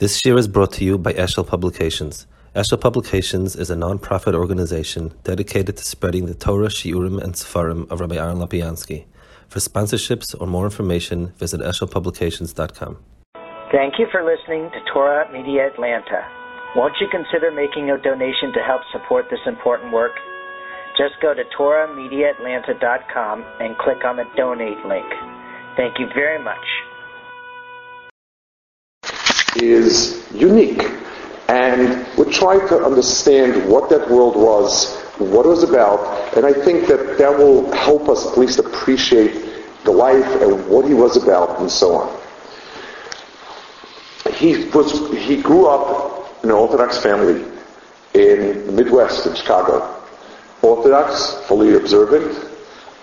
This year is brought to you by Eshel Publications. Eshel Publications is a non-profit organization dedicated to spreading the Torah, Shiurim, and Sefarim of Rabbi Aaron Lopianski. For sponsorships or more information, visit eshelpublications.com. Thank you for listening to Torah Media Atlanta. Won't you consider making a donation to help support this important work? Just go to torahmediaatlanta.com and click on the Donate link. Thank you very much. Is unique, and we're trying to understand what that world was, what it was about, and I think that that will help us at least appreciate the life and what he was about and so on. He grew up in an Orthodox family in the Midwest in Chicago. Orthodox, fully observant,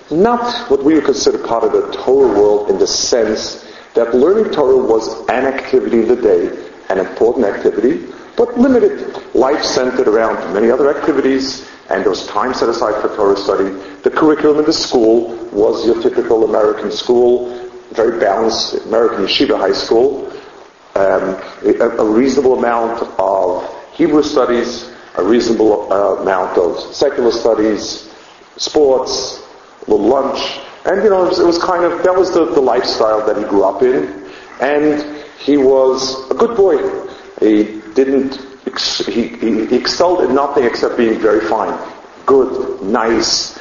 not what we would consider part of the Torah world in the sense that learning Torah was an activity of the day, an important activity, but limited, life centered around many other activities, and there was time set aside for Torah study. The curriculum in the school was your typical American school, very balanced, American yeshiva high school, a reasonable amount of Hebrew studies, a reasonable amount of secular studies, sports, a little lunch, and it was kind of, that was the lifestyle that he grew up in, and he was a good boy. He excelled in nothing except being very fine, good, nice,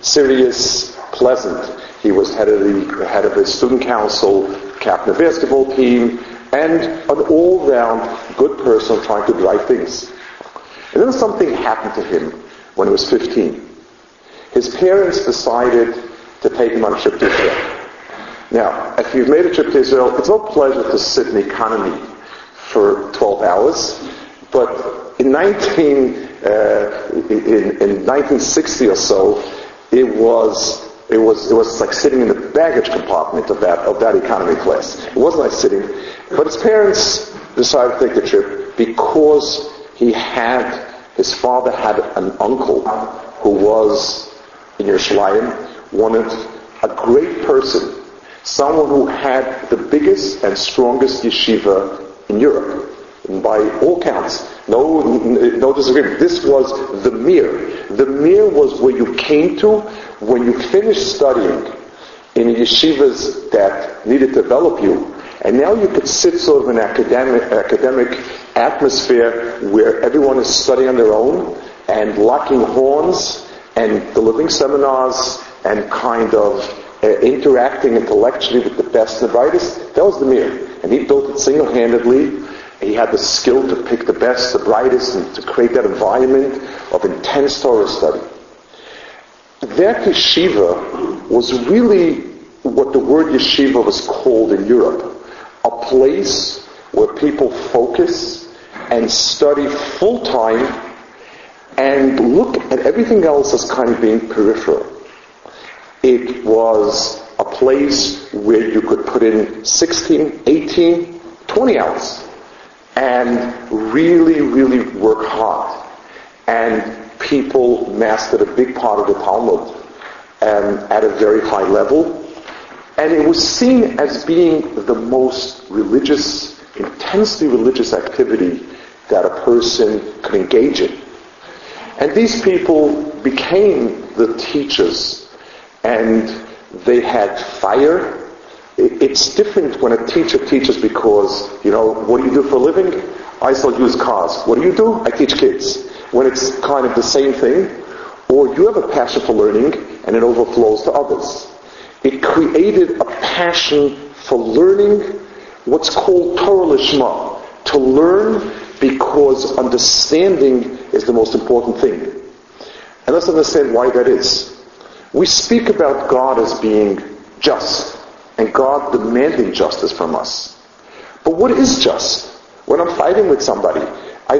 serious, pleasant. He was head of the student council, captain of the basketball team, and an all-round good person trying to do the right things. And then something happened to him when he was 15. His parents decided to take him on a trip to Israel. Now, if you've made a trip to Israel, it's no pleasure to sit in economy for 12 hours. But in 1960 or so, it was like sitting in the baggage compartment of that economy class. It wasn't like sitting, but his parents decided to take the trip because his father had an uncle who was in Yerushalayim, a great person, someone who had the biggest and strongest yeshiva in Europe. And by all counts, no disagreement. This was the Mir. The Mir was where you came to when you finished studying in yeshivas that needed to develop you. And now you could sit sort of in an academic atmosphere where everyone is studying on their own and locking horns and delivering seminars and kind of interacting intellectually with the best and the brightest. That was the Mir. And he built it single-handedly. He had the skill to pick the best, the brightest, and to create that environment of intense Torah study. That yeshiva was really what the word yeshiva was called in Europe. A place where people focus and study full-time and look at everything else as kind of being peripheral. It was a place where you could put in 16, 18, 20 hours and really, really work hard. And people mastered a big part of the Talmud at a very high level. And it was seen as being the most religious, intensely religious activity that a person could engage in. And these people became the teachers, and they had fire. It's different when a teacher teaches because, what do you do for a living? I still use cars. What do you do? I teach kids. When it's kind of the same thing, or you have a passion for learning and it overflows to others. It created a passion for learning, what's called Torah Lishma, to learn because understanding is the most important thing. And let's understand why that is. We speak about God as being just, and God demanding justice from us. But what is just? When I'm fighting with somebody, I,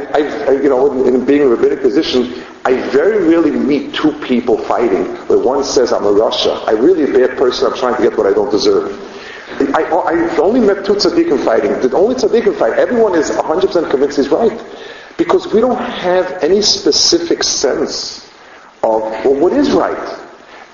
in being in a rabbinic position, I very rarely meet two people fighting where one says, I'm a Rasha. I'm really a bad person. I'm trying to get what I don't deserve. I've only met two tzaddikim fighting. The only tzaddikim fight. Everyone is 100% convinced he's right. Because we don't have any specific sense of, what is right?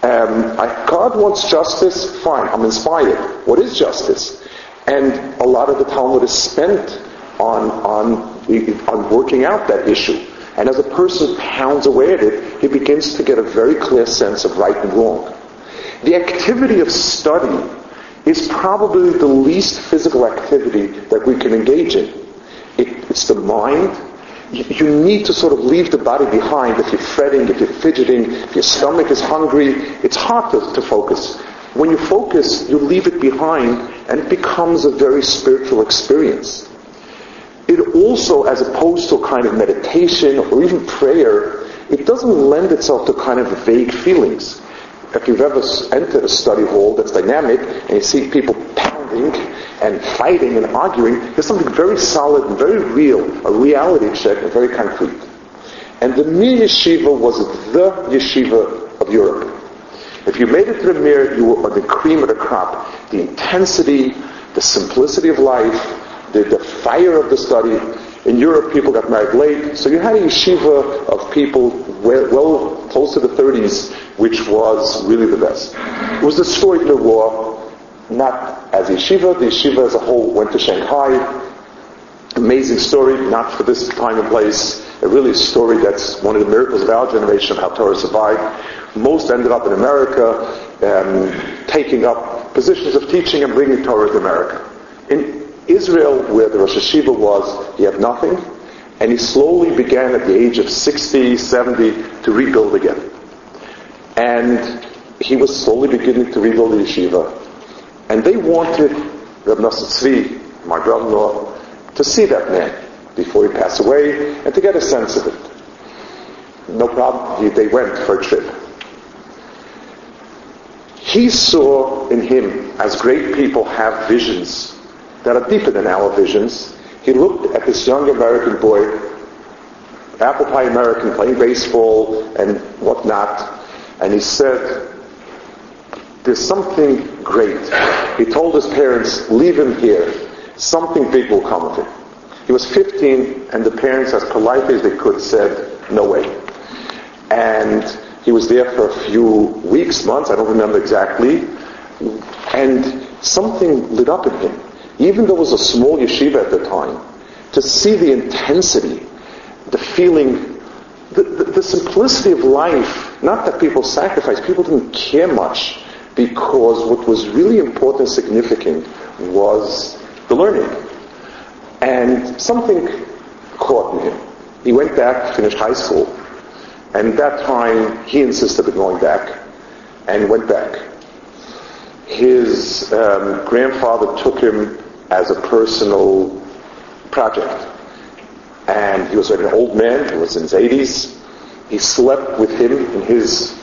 God wants justice. Fine. I'm inspired. What is justice? And a lot of the Talmud is spent on working out that issue. And as a person pounds away at it, he begins to get a very clear sense of right and wrong. The activity of study is probably the least physical activity that we can engage in. It's the mind. You need to sort of leave the body behind. If you're fretting, if you're fidgeting, if your stomach is hungry, it's hard to focus. When you focus, you leave it behind, and it becomes a very spiritual experience. It also, as opposed to a kind of meditation or even prayer, it doesn't lend itself to kind of vague feelings. If you've ever entered a study hall that's dynamic and you see people pounding and fighting and arguing, there's something very solid and very real, a reality check, and very concrete. And the Mir yeshiva was the yeshiva of Europe. If you made it to the Mir, you were the cream of the crop. The intensity, the simplicity of life, the fire of the study. In Europe, people got married late, so you had a yeshiva of people well close to the 30s, which was really the best. It was destroyed in the war, not as a yeshiva. The yeshiva as a whole went to Shanghai. Amazing story, not for this time and place. A really story that's one of the miracles of our generation, of how Torah survived. Most ended up in America, taking up positions of teaching and bringing Torah to America. In Israel, where the Rosh Hashiva was, he had nothing, and he slowly began at the age of 60, 70 to rebuild again. And he was slowly beginning to rebuild the yeshiva. And they wanted Reb Nosson Tzvi, my brother-in-law, to see that man before he passed away and to get a sense of it. No problem, they went for a trip. He saw in him, as great people have visions that are deeper than our visions, he looked at this young American boy, apple pie American, playing baseball and whatnot, and he said, there's something great. He told his parents, leave him here. Something big will come of it. He was 15, and the parents, as politely as they could, said, no way. And he was there for a few weeks, months, I don't remember exactly, and something lit up in him. Even though it was a small yeshiva at the time, to see the intensity, the feeling, the simplicity of life, not that people sacrificed, people didn't care much, because what was really important and significant was the learning. And something caught in him. He went back, finished high school, and at that time he insisted on going back, and went back. His grandfather took him as a personal project. And he was like an old man, he was in his 80s. He slept with him in his,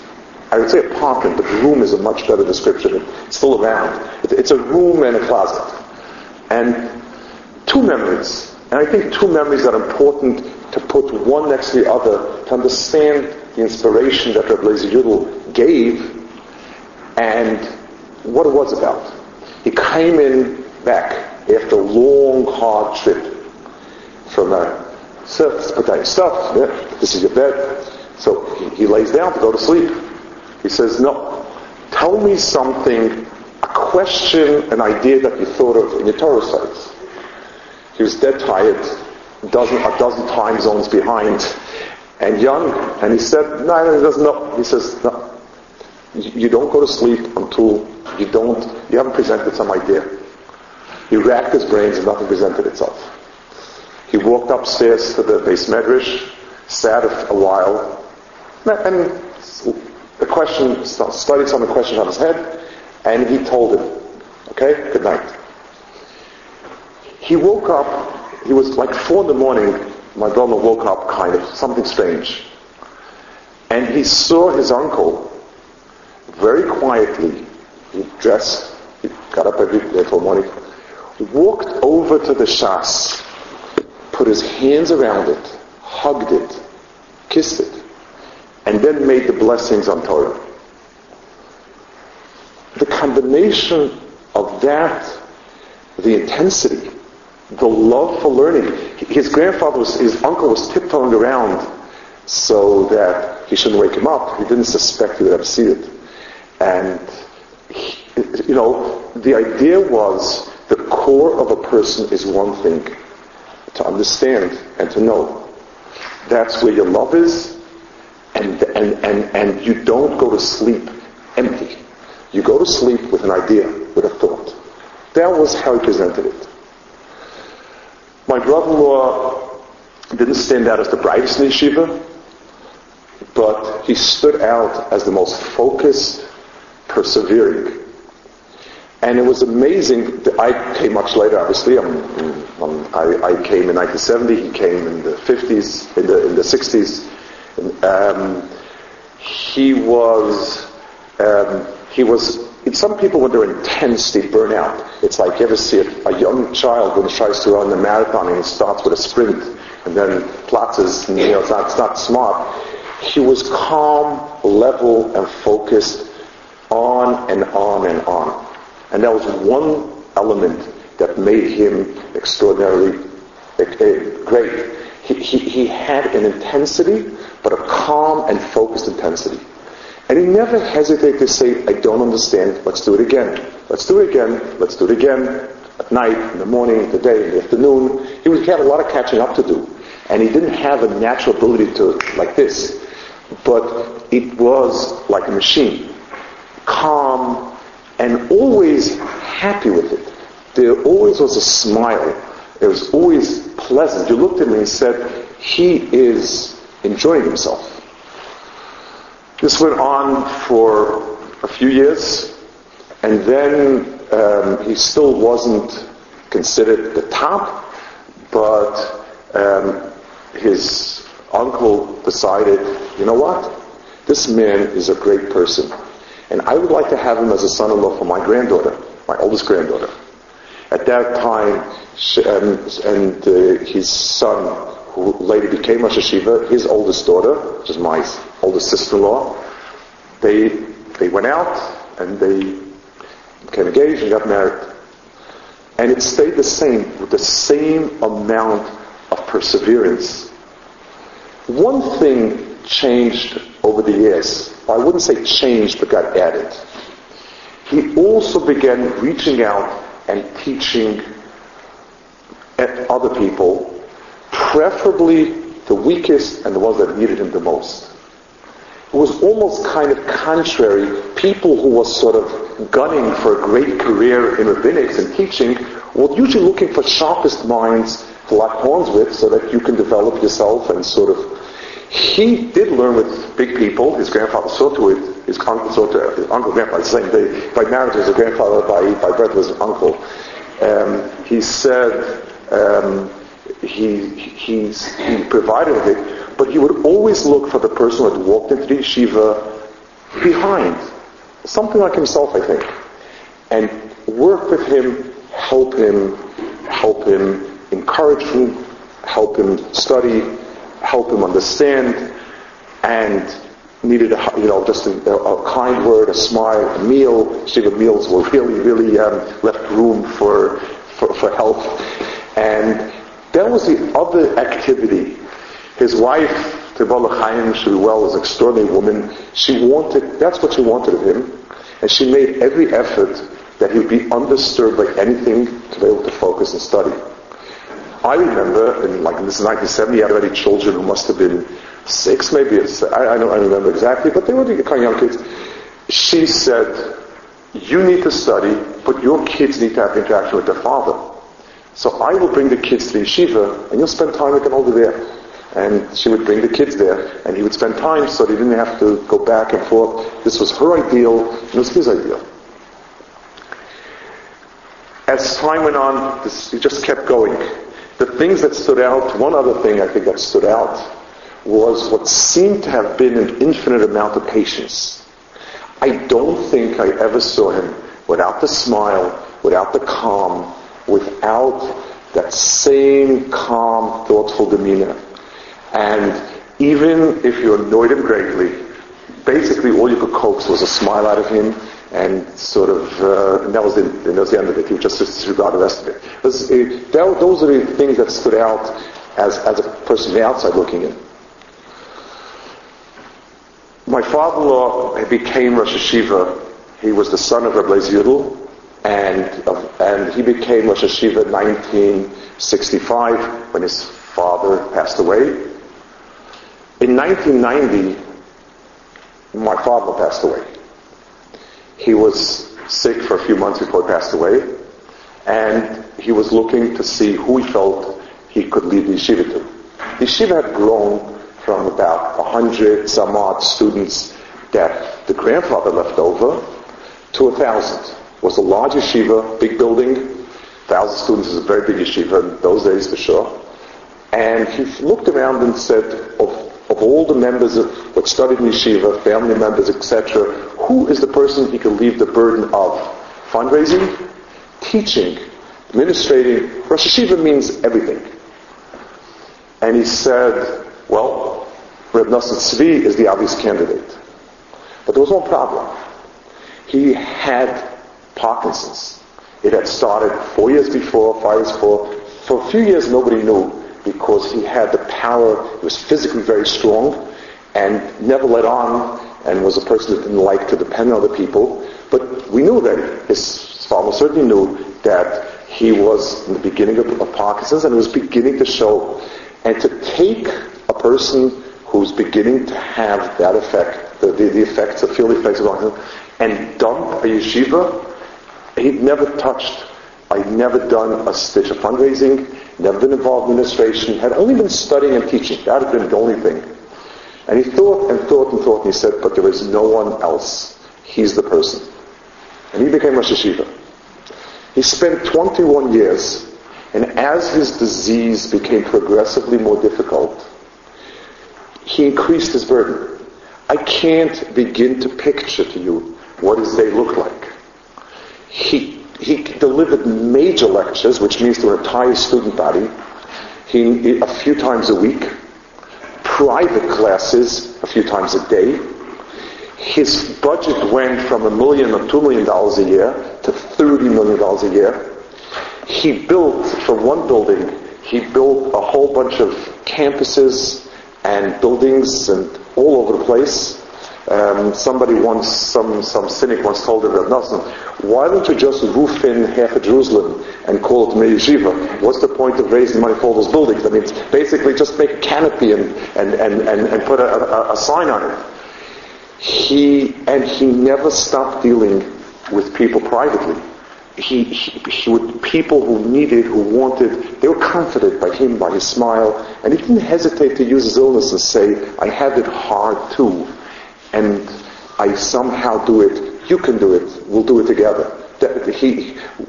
I would say apartment, but room is a much better description. It's still around. It's a room and a closet. And two memories. And I think two memories that are important to put one next to the other to understand the inspiration that Reb Lazy Yudel gave and what it was about. He came in back after a long, hard trip from so put down your stuff, yeah, this is your bed. So he lays down to go to sleep. He says, no, tell me something, a question, an idea that you thought of in your Torah studies. He was dead tired, a dozen time zones behind, and young, and he said, no. He says, no. You don't go to sleep until you haven't presented some idea. He racked his brains and nothing presented itself. He walked upstairs to the Beis Medrish, sat a while, and studied some of the questions on his head, and he told him, okay, good night. He woke up, he was like 4 a.m, my brother woke up kind of, something strange. And he saw his uncle very quietly. He dressed, he got up every day for morning, walked over to the Shas, put his hands around it, hugged it, kissed it, and then made the blessings on Torah. The combination of that, the intensity, the love for learning. His uncle was tiptoeing around so that he shouldn't wake him up. He didn't suspect he would ever see it. And, the idea was the core of a person is one thing. to understand and to know. That's where your love is, and you don't go to sleep empty. You go to sleep with an idea, with a thought. That was how he presented it. My brother-in-law didn't stand out as the brightest in yeshiva, but he stood out as the most focused, persevering. And it was amazing. I came much later, obviously. I came in 1970. He came in the 50s, in the 60s. He was. Some people, when they're intense, they burn out. It's like you ever see a young child when he tries to run the marathon and he starts with a sprint and then platzes. And, it's not smart. He was calm, level, and focused on and on and on. And that was one element that made him extraordinarily great. He had an intensity, but a calm and focused intensity. And he never hesitated to say, I don't understand, let's do it again. Let's do it again, let's do it again. At night, in the morning, in the day, in the afternoon. He had a lot of catching up to do. And he didn't have a natural ability to, like this. But it was like a machine. Calm, and always happy with it. There always was a smile. It was always pleasant. You looked at me and said, he is enjoying himself. This went on for a few years, and then he still wasn't considered the top, but his uncle decided, you know what? This man is a great person. And I would like to have him as a son-in-law for my granddaughter, my oldest granddaughter. At that time, his son, who later became Rosh Hashiva, his oldest daughter, which is my oldest sister-in-law, they went out and they became engaged and got married. And it stayed the same, with the same amount of perseverance. One thing changed over the years. I wouldn't say changed, but got added. He also began reaching out and teaching at other people, preferably the weakest and the ones that needed him the most. It was almost kind of contrary. People who were sort of gunning for a great career in rabbinics and teaching were usually looking for sharpest minds to lock horns with so that you can develop yourself and sort of. He did learn with big people. His grandfather saw to it. His uncle saw to it. His uncle, grandfather, the same day. By marriage, was a grandfather. By birth, was an uncle. He said he provided with it, but he would always look for the person who had walked into the yeshiva behind, something like himself, I think, and work with him, help him, encourage him, help him study, help him understand, and needed just a kind word, a smile, a meal. Shiva meals were really left room for help, and that was the other activity. His wife, Tebala Chaim, she was an extraordinary woman. That's what she wanted of him, and she made every effort that he would be undisturbed by anything to be able to focus and study. I remember, in this is 1970, I had already children who must have been 6, maybe. I don't remember exactly, but they were kind of young kids. She said, you need to study, but your kids need to have interaction with their father. So I will bring the kids to the yeshiva, and you'll spend time with them over there. And she would bring the kids there, and he would spend time so they didn't have to go back and forth. This was her ideal, and it was his ideal. As time went on, it just kept going. The things that stood out, one other thing I think that stood out, was what seemed to have been an infinite amount of patience. I don't think I ever saw him without the smile, without the calm, without that same calm, thoughtful demeanor. And even if you annoyed him greatly, basically all you could coax was a smile out of him, and sort of, and that was the end of it. You just disregard the rest of it. Those are the things that stood out as a person from the outside looking in. My father-in-law became Rosh Hashiva. He was the son of Reb Lazy Yudel, and he became Rosh Hashiva in 1965 when his father passed away. In 1990, my father passed away. He was sick for a few months before he passed away, and he was looking to see who he felt he could lead the yeshiva to. The yeshiva had grown from about 100 some odd students that the grandfather left over to 1,000. It was a large yeshiva, big building, 1,000 students is a very big yeshiva in those days for sure. And he looked around and said, of all the members that studied in yeshiva, family members, etc., who is the person he can leave the burden of fundraising, teaching, administrating? Rosh Hashiva means everything. And he said, well, Reb Nosson Tzvi is the obvious candidate. But there was one problem. He had Parkinson's. It had started 4 years before, 5 years before. For a few years nobody knew, because he had the power, he was physically very strong, and never let on, and was a person that didn't like to depend on other people. But we knew that, his father certainly knew, that he was in the beginning of Parkinson's, and it was beginning to show. And to take a person who's beginning to have that effect, the effects, the field effects of Parkinson's, and dump a yeshiva, he'd never touched, I'd never done a stitch of fundraising, never been involved in administration, had only been studying and teaching. That had been the only thing. And he thought, and he said, but there is no one else. He's the person. And he became Rosh Hashiva. He spent 21 years, and as his disease became progressively more difficult, he increased his burden. I can't begin to picture to you what his day looked like. He delivered major lectures, which means to an entire student body, a few times a week, private classes a few times a day. His budget went from $1 million or $2 million a year to $30 million a year. He built, from one building, he built a whole bunch of campuses and buildings and all over the place. Somebody once, some cynic once told him, Reb Nosson, why don't you just roof in half of Jerusalem and call it Mir Yeshiva? What's the point of raising money for all those buildings? I mean, it's basically just make a canopy and put a sign on it. He never stopped dealing with people privately. He would, people who wanted, they were comforted by him, by his smile, and he didn't hesitate to use his illness and say, I had it hard too, and I somehow do it, you can do it, we'll do it together.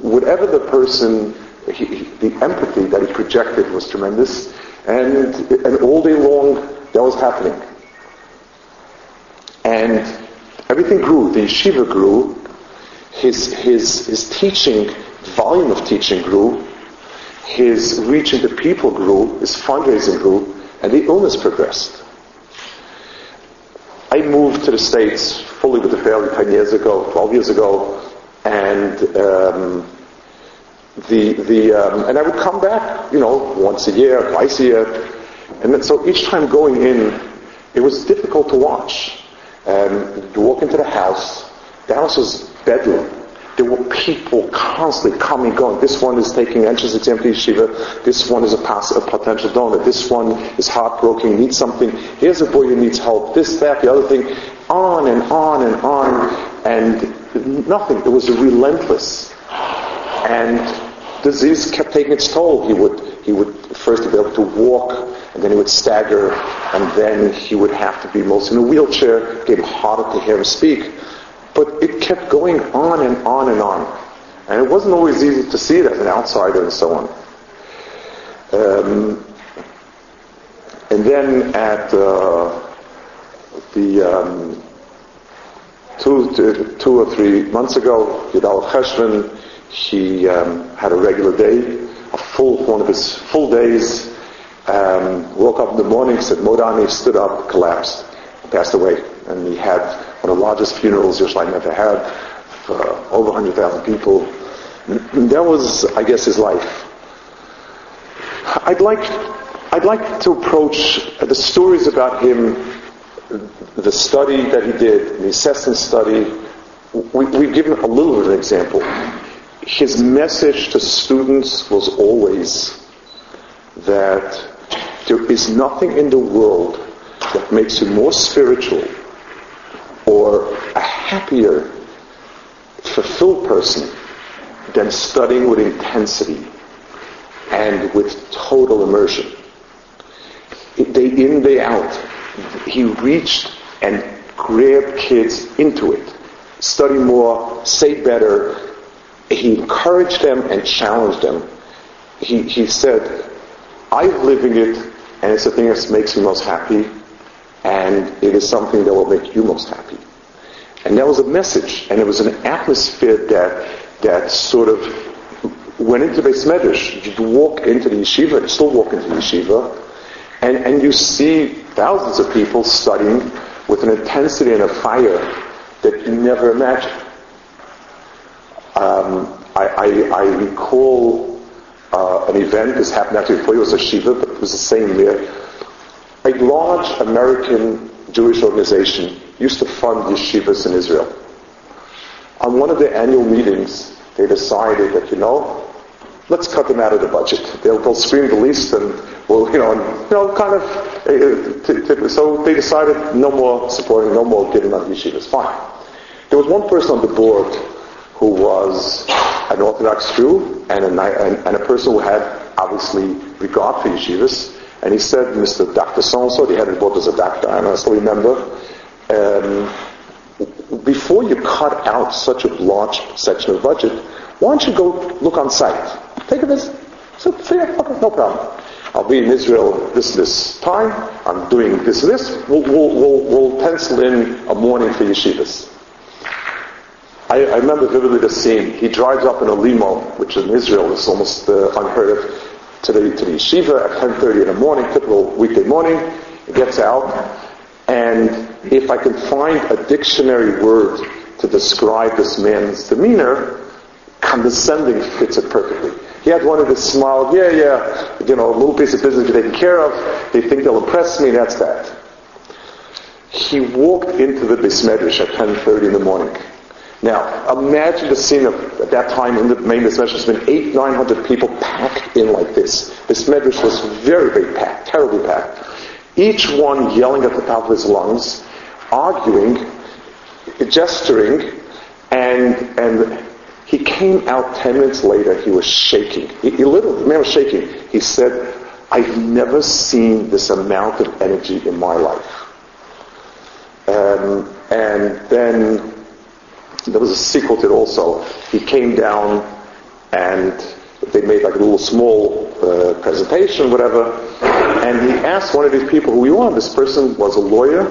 Whatever the person, the empathy that he projected was tremendous, and all day long that was happening. And everything grew, the yeshiva grew, his teaching, volume of teaching grew, his reaching to people grew, his fundraising grew, and the illness progressed. I moved to the States fully with the family 12 years ago, and I would come back, once a year, twice a year, and then, so each time going in, it was difficult to watch. You walk into the house was bedlam. There were people constantly coming and going. This one is taking entrance exam to yeshiva. This one is a potential donor. This one is heartbroken, needs something. Here's a boy who needs help. This, that, the other thing. On and on and on. And nothing. It was relentless. And disease kept taking its toll. He would first be able to walk, and then he would stagger, and then he would have to be mostly in a wheelchair. It became harder to hear him speak. But it kept going on and on and on. And it wasn't always easy to see it as an outsider and so on. And then at the 2 or 3 months ago, Yud Alef Cheshvan, he had a regular day, one of his full days, woke up in the morning, said Modani, stood up, collapsed, passed away. And he had one of the largest funerals Yerushalayim ever had, for over 100,000 people. And that was, I guess, his life. I'd like to approach the stories about him, the study that he did, the assessment study. We've given a little bit of an example. his message to students was always that there is nothing in the world that makes you more spiritual or a happier, fulfilled person than studying with intensity and with total immersion. Day in, day out, he reached and grabbed kids into it. Study more, say better. He encouraged them and challenged them. He said, I'm living it, and it's the thing that makes me most happy, and it is something that will make you most happy. And that was a message, and it was an atmosphere that sort of went into Beis Medrish. You'd walk into the yeshiva, you still walk into the yeshiva, and you see thousands of people studying with an intensity and a fire that you never imagined. I recall an event, this happened actually before it was a yeshiva, but it was the same year. A large American Jewish organization used to fund yeshivas in Israel. On one of the annual meetings, they decided that, let's cut them out of the budget. They'll scream the least, and so they decided no more supporting, no more giving out yeshivas. Fine. There was one person on the board who was an Orthodox Jew and a person who had obviously regard for yeshivas, and he said, Mr. Dr. Sansa, the head of the board was a doctor, and I still remember. Before you cut out such a large section of budget, why don't you go look on site? Take a visit. So, yeah, okay, no problem. I'll be in Israel this time. I'm doing this. We'll pencil in a morning for yeshivas. I remember vividly the scene. He drives up in a limo, which in Israel is almost unheard of, to the yeshiva at 10:30 in the morning, typical weekday morning. He gets out. And if I can find a dictionary word to describe this man's demeanor, condescending fits it perfectly. He had one of his smiles, a little piece of business to be taken care of, they think they'll impress me, that's that. He walked into the Bishmedrish at 10:30 in the morning. Now, imagine the scene of, at that time in the main Bishmedrish, there's been 800-900 people packed in like this. Bishmedrish was very, very packed, terribly packed. Each one yelling at the top of his lungs, arguing, gesturing, and he came out 10 minutes later. He was shaking. He literally, the man was shaking. He said, I've never seen this amount of energy in my life. And then there was a sequel to it also. He came down and they made like a little small presentation, whatever, and he asked one of these people who he wanted. This person was a lawyer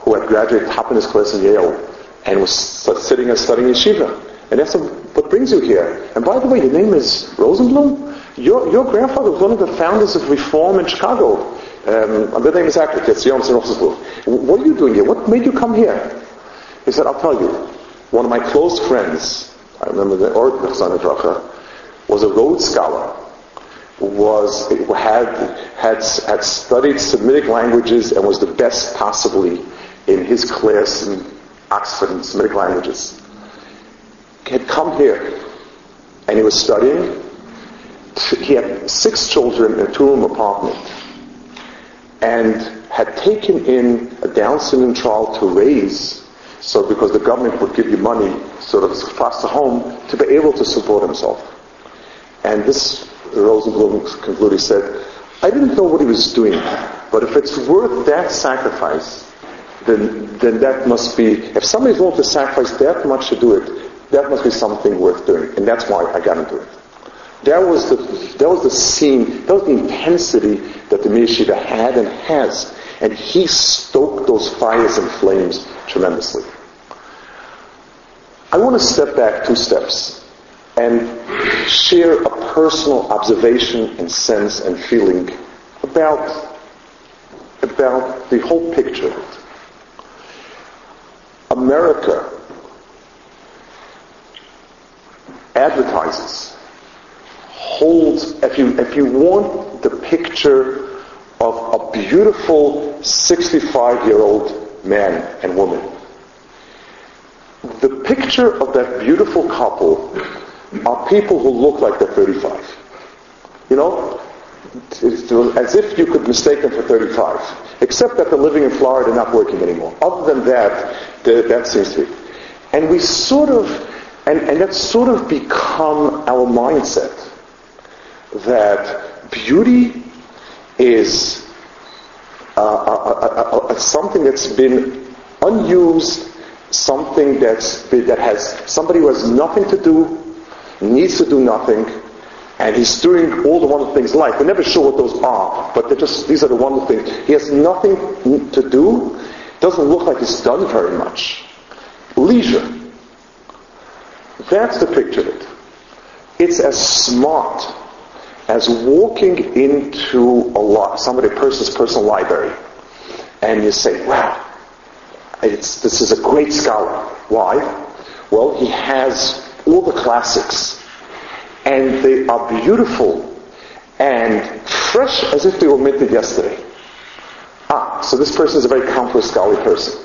who had graduated top in his class in Yale and was sitting and studying yeshiva. And that's what brings you here. And by the way, your name is Rosenblum? Your grandfather was one of the founders of Reform in Chicago. The name is accurate. It's Yomson Rosenblum. What are you doing here? What made you come here? He said, I'll tell you. One of my close friends, I remember the Ord Nechzan, Racha, was a Rhodes Scholar, had studied Semitic languages and was the best possibly in his class in Oxford in Semitic languages. He had come here and he was studying. He had 6 children in a 2-room apartment and had taken in a Down syndrome child to raise, so because the government would give you money sort of across the home to be able to support himself. And this Rosenblum concluded, said, I didn't know what he was doing, but if it's worth that sacrifice, then that must be, if somebody's willing to sacrifice that much to do it, that must be something worth doing. And that's why I got into it. That was the scene, that was the intensity that the Mir Yeshiva had and has. And he stoked those fires and flames tremendously. I want to step back 2 steps and share a personal observation and sense and feeling about the whole picture of it. America advertises, holds, if you want the picture of a beautiful 65-year-old man and woman, the picture of that beautiful couple are people who look like they're 35. You know, it's as if you could mistake them for 35, except that they're living in Florida and not working anymore. Other than that, that seems to be. And we sort of, and that's sort of become our mindset, that beauty is something that's been unused, something that has somebody who has nothing to do, needs to do nothing, and he's doing all the wonderful things in life. We're never sure what those are, but these are the wonderful things. He has nothing to do, doesn't look like he's done very much. Leisure. That's the picture of it. It's as smart as walking into a person's personal library, and you say, wow, this is a great scholar. Why? Well, he has all the classics, and they are beautiful and fresh as if they were minted yesterday. So this person is a very accomplished scholarly person.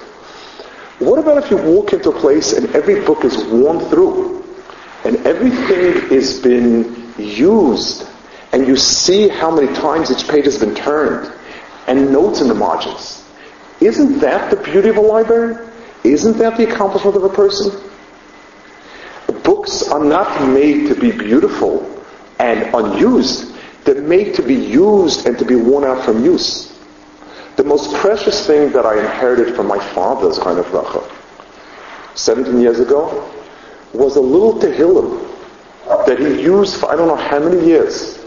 What about if you walk into a place and every book is worn through and everything is been used, and you see how many times each page has been turned and notes in the margins? Isn't that the beauty of a library? Isn't that the accomplishment of a person? Books are not made to be beautiful and unused. They're made to be used and to be worn out from use. The most precious thing that I inherited from my father's kind of Racha 17 years ago was a little tehillim that he used for I don't know how many years.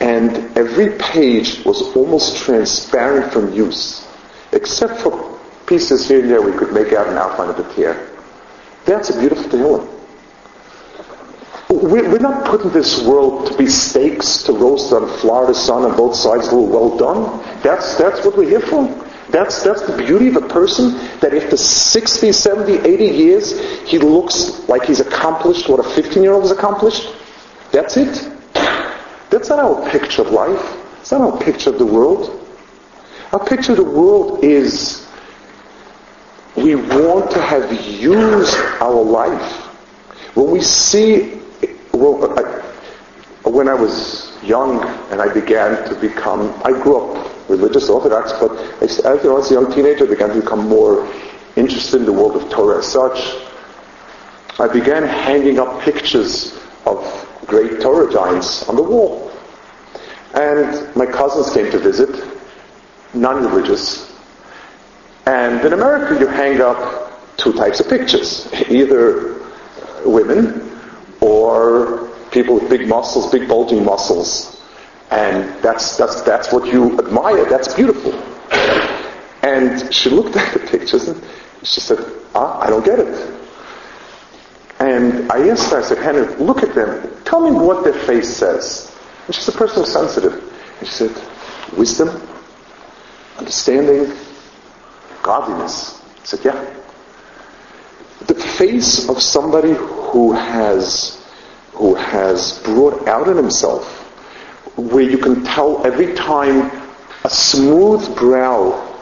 And every page was almost transparent from use, except for pieces here and there we could make out an outline of it here. That's a beautiful tehillim. We're not put in this world to be steaks, to roast on Florida sun on both sides, a little well done. That's what we're here for. That's the beauty of a person, that after 60, 70, 80 years, he looks like he's accomplished what a 15-year-old has accomplished. That's it. That's not our picture of life. It's not our picture of the world. Our picture of the world is we want to have used our life. When we see... when I was young and I began to become, I grew up religious Orthodox, but as I was a young teenager, I began to become more interested in the world of Torah as such. I began hanging up pictures of great Torah giants on the wall. And my cousins came to visit, non-religious. And in America, you hang up two types of pictures, either women or people with big muscles, big bulging muscles, and that's what you admire. That's beautiful. And she looked at the pictures and she said, I don't get it. And I asked her, I said, Hannah, look at them. Tell me what their face says. And she's a person who's sensitive. And she said, wisdom, understanding, godliness. I said, yeah. The face of somebody who has brought out in himself, where you can tell every time a smooth brow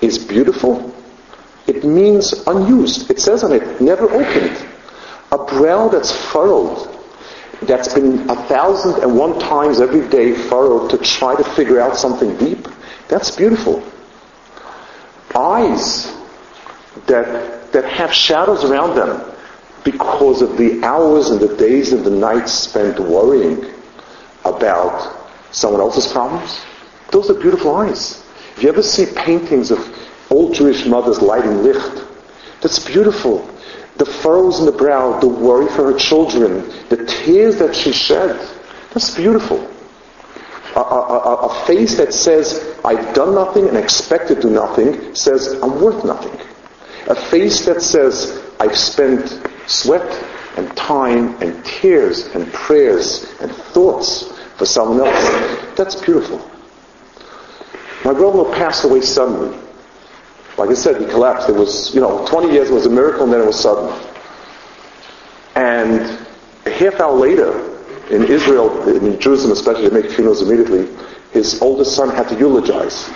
is beautiful, it means unused. It says on it, never opened. A brow that's furrowed, that's been 1,001 times every day furrowed to try to figure out something deep, that's beautiful. Eyes that have shadows around them because of the hours and the days and the nights spent worrying about someone else's problems. Those are beautiful eyes. If you ever see paintings of old Jewish mothers lighting licht, that's beautiful. The furrows in the brow, the worry for her children, the tears that she shed, that's beautiful. A face that says, I've done nothing and expect to do nothing, says, I'm worth nothing. A face that says, I've spent sweat and time and tears and prayers and thoughts for someone else. That's beautiful. My brother passed away suddenly. Like I said, he collapsed. It was, 20 years was a miracle, and then it was sudden. And a half hour later, in Israel, in Jerusalem especially, they make funerals immediately, his oldest son had to eulogize.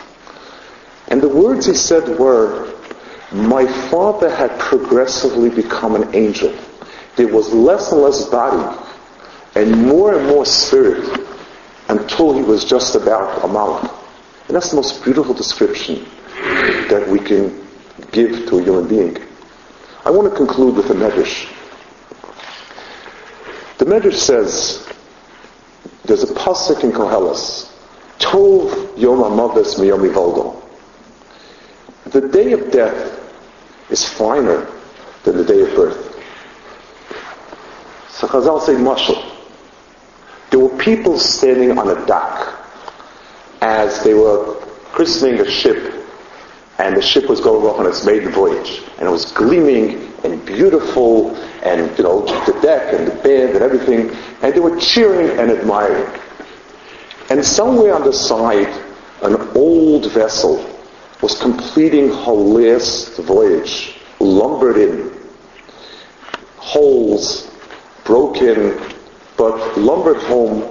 And the words he said were, my father had progressively become an angel. there was less and less body and more spirit until he was just about a Malach. And that's the most beautiful description that we can give to a human being. I want to conclude with the Medrash. The Medrash says, there's a pasuk in Kohelas, Tov Yom HaMaves Miyom Hivoldo. The day of death is finer than the day of birth. So Chazal say Moshel. There were people standing on a dock as they were christening a ship, and the ship was going off on its maiden voyage, and it was gleaming and beautiful, and the deck and the bed and everything, and they were cheering and admiring. And somewhere on the side, an old vessel was completing her last voyage, lumbered in, holes, broken, but lumbered home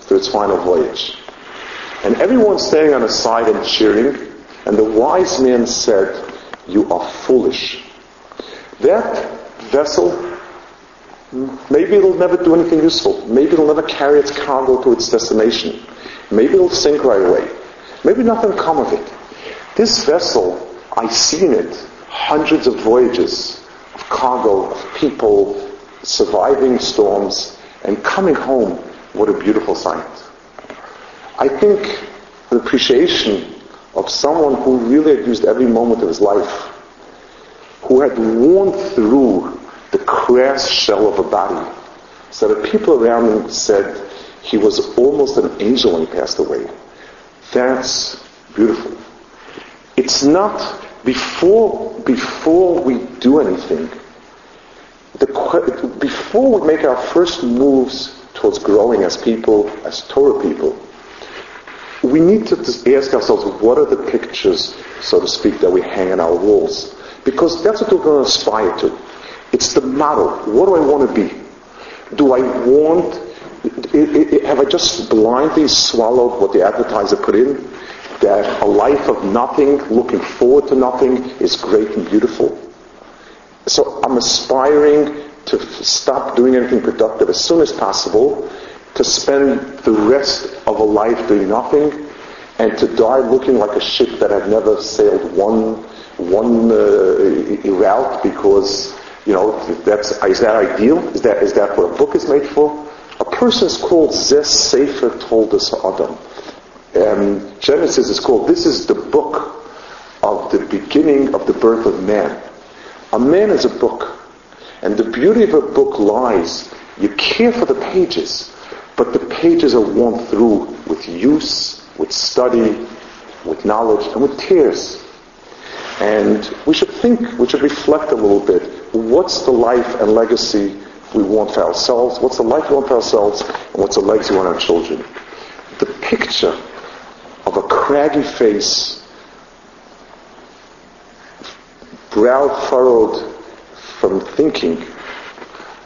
for its final voyage. And everyone standing on the side and cheering, and the wise man said, you are foolish. That vessel, maybe it'll never do anything useful. Maybe it'll never carry its cargo to its destination. Maybe it'll sink right away. Maybe nothing will come of it. This vessel, I've seen it, hundreds of voyages of cargo, of people, surviving storms, and coming home, what a beautiful sight. I think the appreciation of someone who really had used every moment of his life, who had worn through the crass shell of a body, so that people around him said he was almost an angel when he passed away. That's beautiful. It's not before we do anything, before we make our first moves towards growing as people, as Torah people, we need to ask ourselves, what are the pictures, so to speak, that we hang on our walls? Because that's what we're going to aspire to. It's the model. What do I want to be? Have I just blindly swallowed what the advertiser put in? That a life of nothing, looking forward to nothing, is great and beautiful. So I'm aspiring to stop doing anything productive as soon as possible, to spend the rest of a life doing nothing, and to die looking like a ship that had never sailed one route, because is that ideal? Is that what a book is made for? A person is called Zeh Sefer Toldos Adam. Genesis is called, this is the book of the beginning of the birth of man. A man is a book, and the beauty of a book lies, you care for the pages, but the pages are worn through with use, with study, with knowledge, and with tears. And we should reflect a little bit. What's the life and legacy we want for ourselves? What's the life we want for ourselves? And what's the legacy we want our children? The picture of a craggy face, brow furrowed from thinking,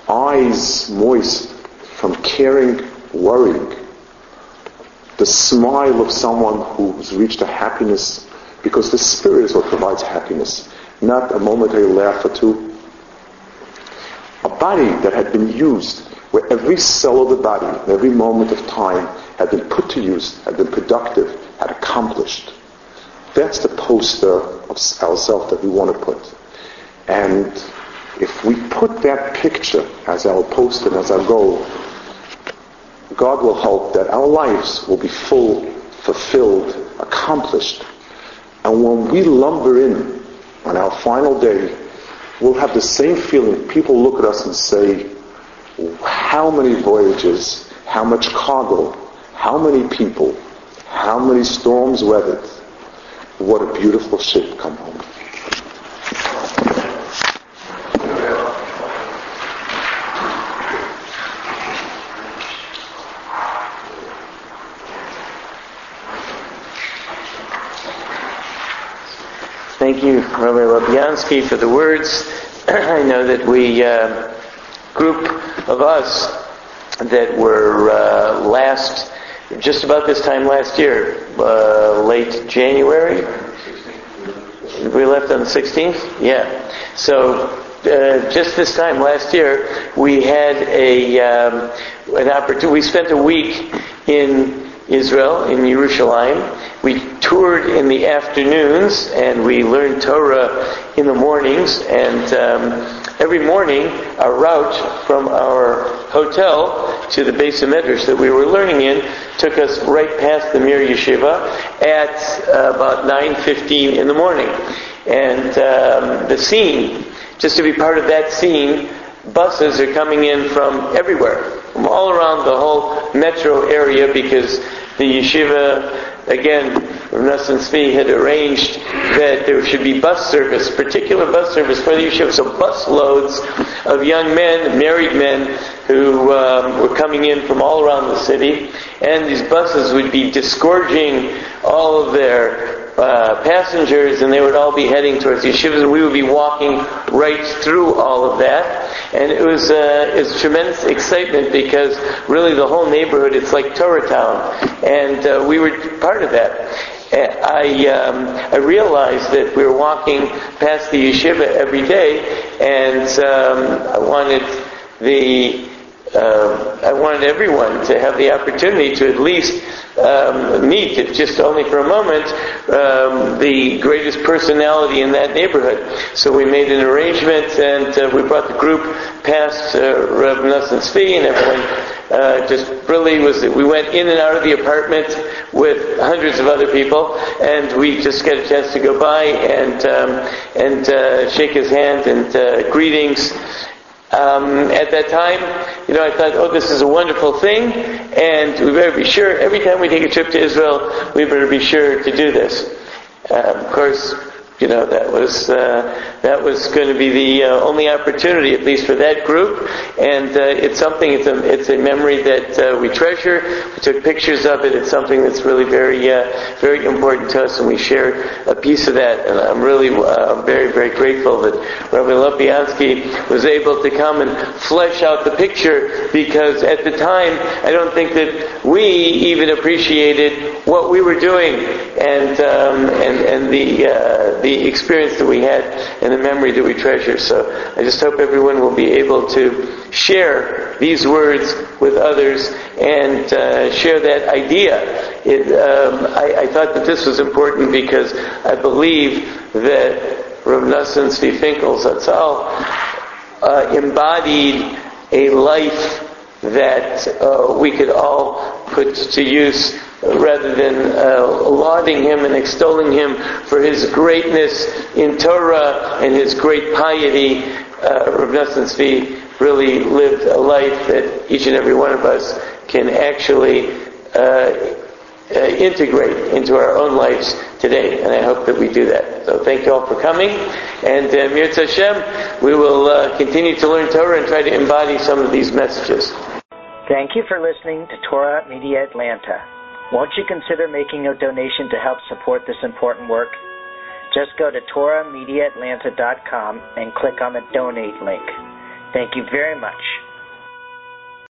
eyes moist from caring, worrying, the smile of someone who's reached a happiness, because the spirit is what provides happiness, not a momentary laugh or two. A body that had been used, where every cell of the body, every moment of time had been put to use, had been productive, had accomplished. That's the poster of ourselves that we want to put. And if we put that picture as our poster and as our goal, God will help that our lives will be full, fulfilled, accomplished. And when we lumber in on our final day, we'll have the same feeling. People look at us and say, how many voyages, how much cargo, how many people, how many storms weathered. What a beautiful ship come home. Thank you, Rabbi Lopianski, for the words. I know that we, group of us that were last, just about this time last year, late January, we left on the 16th? Yeah. So just this time last year, we had an opportunity. We spent a week in Israel, in Yerushalayim. We toured in the afternoons, and we learned Torah in the mornings. And every morning, our route from our hotel to the Beis Medrish that we were learning in took us right past the Mir Yeshiva at about 9:15 in the morning. And the scene, just to be part of that scene, buses are coming in from everywhere, from all around the whole metro area, because the yeshiva, again, Reb Nosson Tzvi had arranged that there should be bus service, particular bus service for the yeshiva. So busloads of young men, married men, who were coming in from all around the city, and these buses would be disgorging all of their passengers, and they would all be heading towards yeshivas, and we would be walking right through all of that. And it was tremendous excitement, because really the whole neighborhood, it's like Torah Town, and we were part of that. I realized that we were walking past the yeshiva every day, and I wanted everyone to have the opportunity to at least meet, if just only for a moment, the greatest personality in that neighborhood. So we made an arrangement, and we brought the group past Reb Nosson Tzvi, and everyone we went in and out of the apartment with hundreds of other people, and we just got a chance to go by and shake his hand and greetings. At that time, I thought, this is a wonderful thing, and we better be sure, every time we take a trip to Israel, we better be sure to do this. Of course, that was going to be the only opportunity, at least for that group, and it's a memory that we treasure. We took pictures of it. It's something that's really very, very important to us, and we share a piece of that, and I'm really very, very grateful that Rabbi Lopianski was able to come and flesh out the picture, because at the time, I don't think that we even appreciated what we were doing, and the experience that we had and the memory that we treasure. So I just hope everyone will be able to share these words with others and share that idea. I thought that this was important, because I believe that Reb Nosson Tzvi Finkel, Zatzal, embodied a life that we could all put to use, rather than lauding him and extolling him for his greatness in Torah and his great piety. Reb Nosson Tzvi really lived a life that each and every one of us can actually integrate into our own lives today, and I hope that we do that. So thank you all for coming, and Mir Hashem, we will continue to learn Torah and try to embody some of these messages. Thank you for listening to Torah Media Atlanta. Won't you consider making a donation to help support this important work? Just go to torahmediaatlanta.com and click on the Donate link. Thank you very much.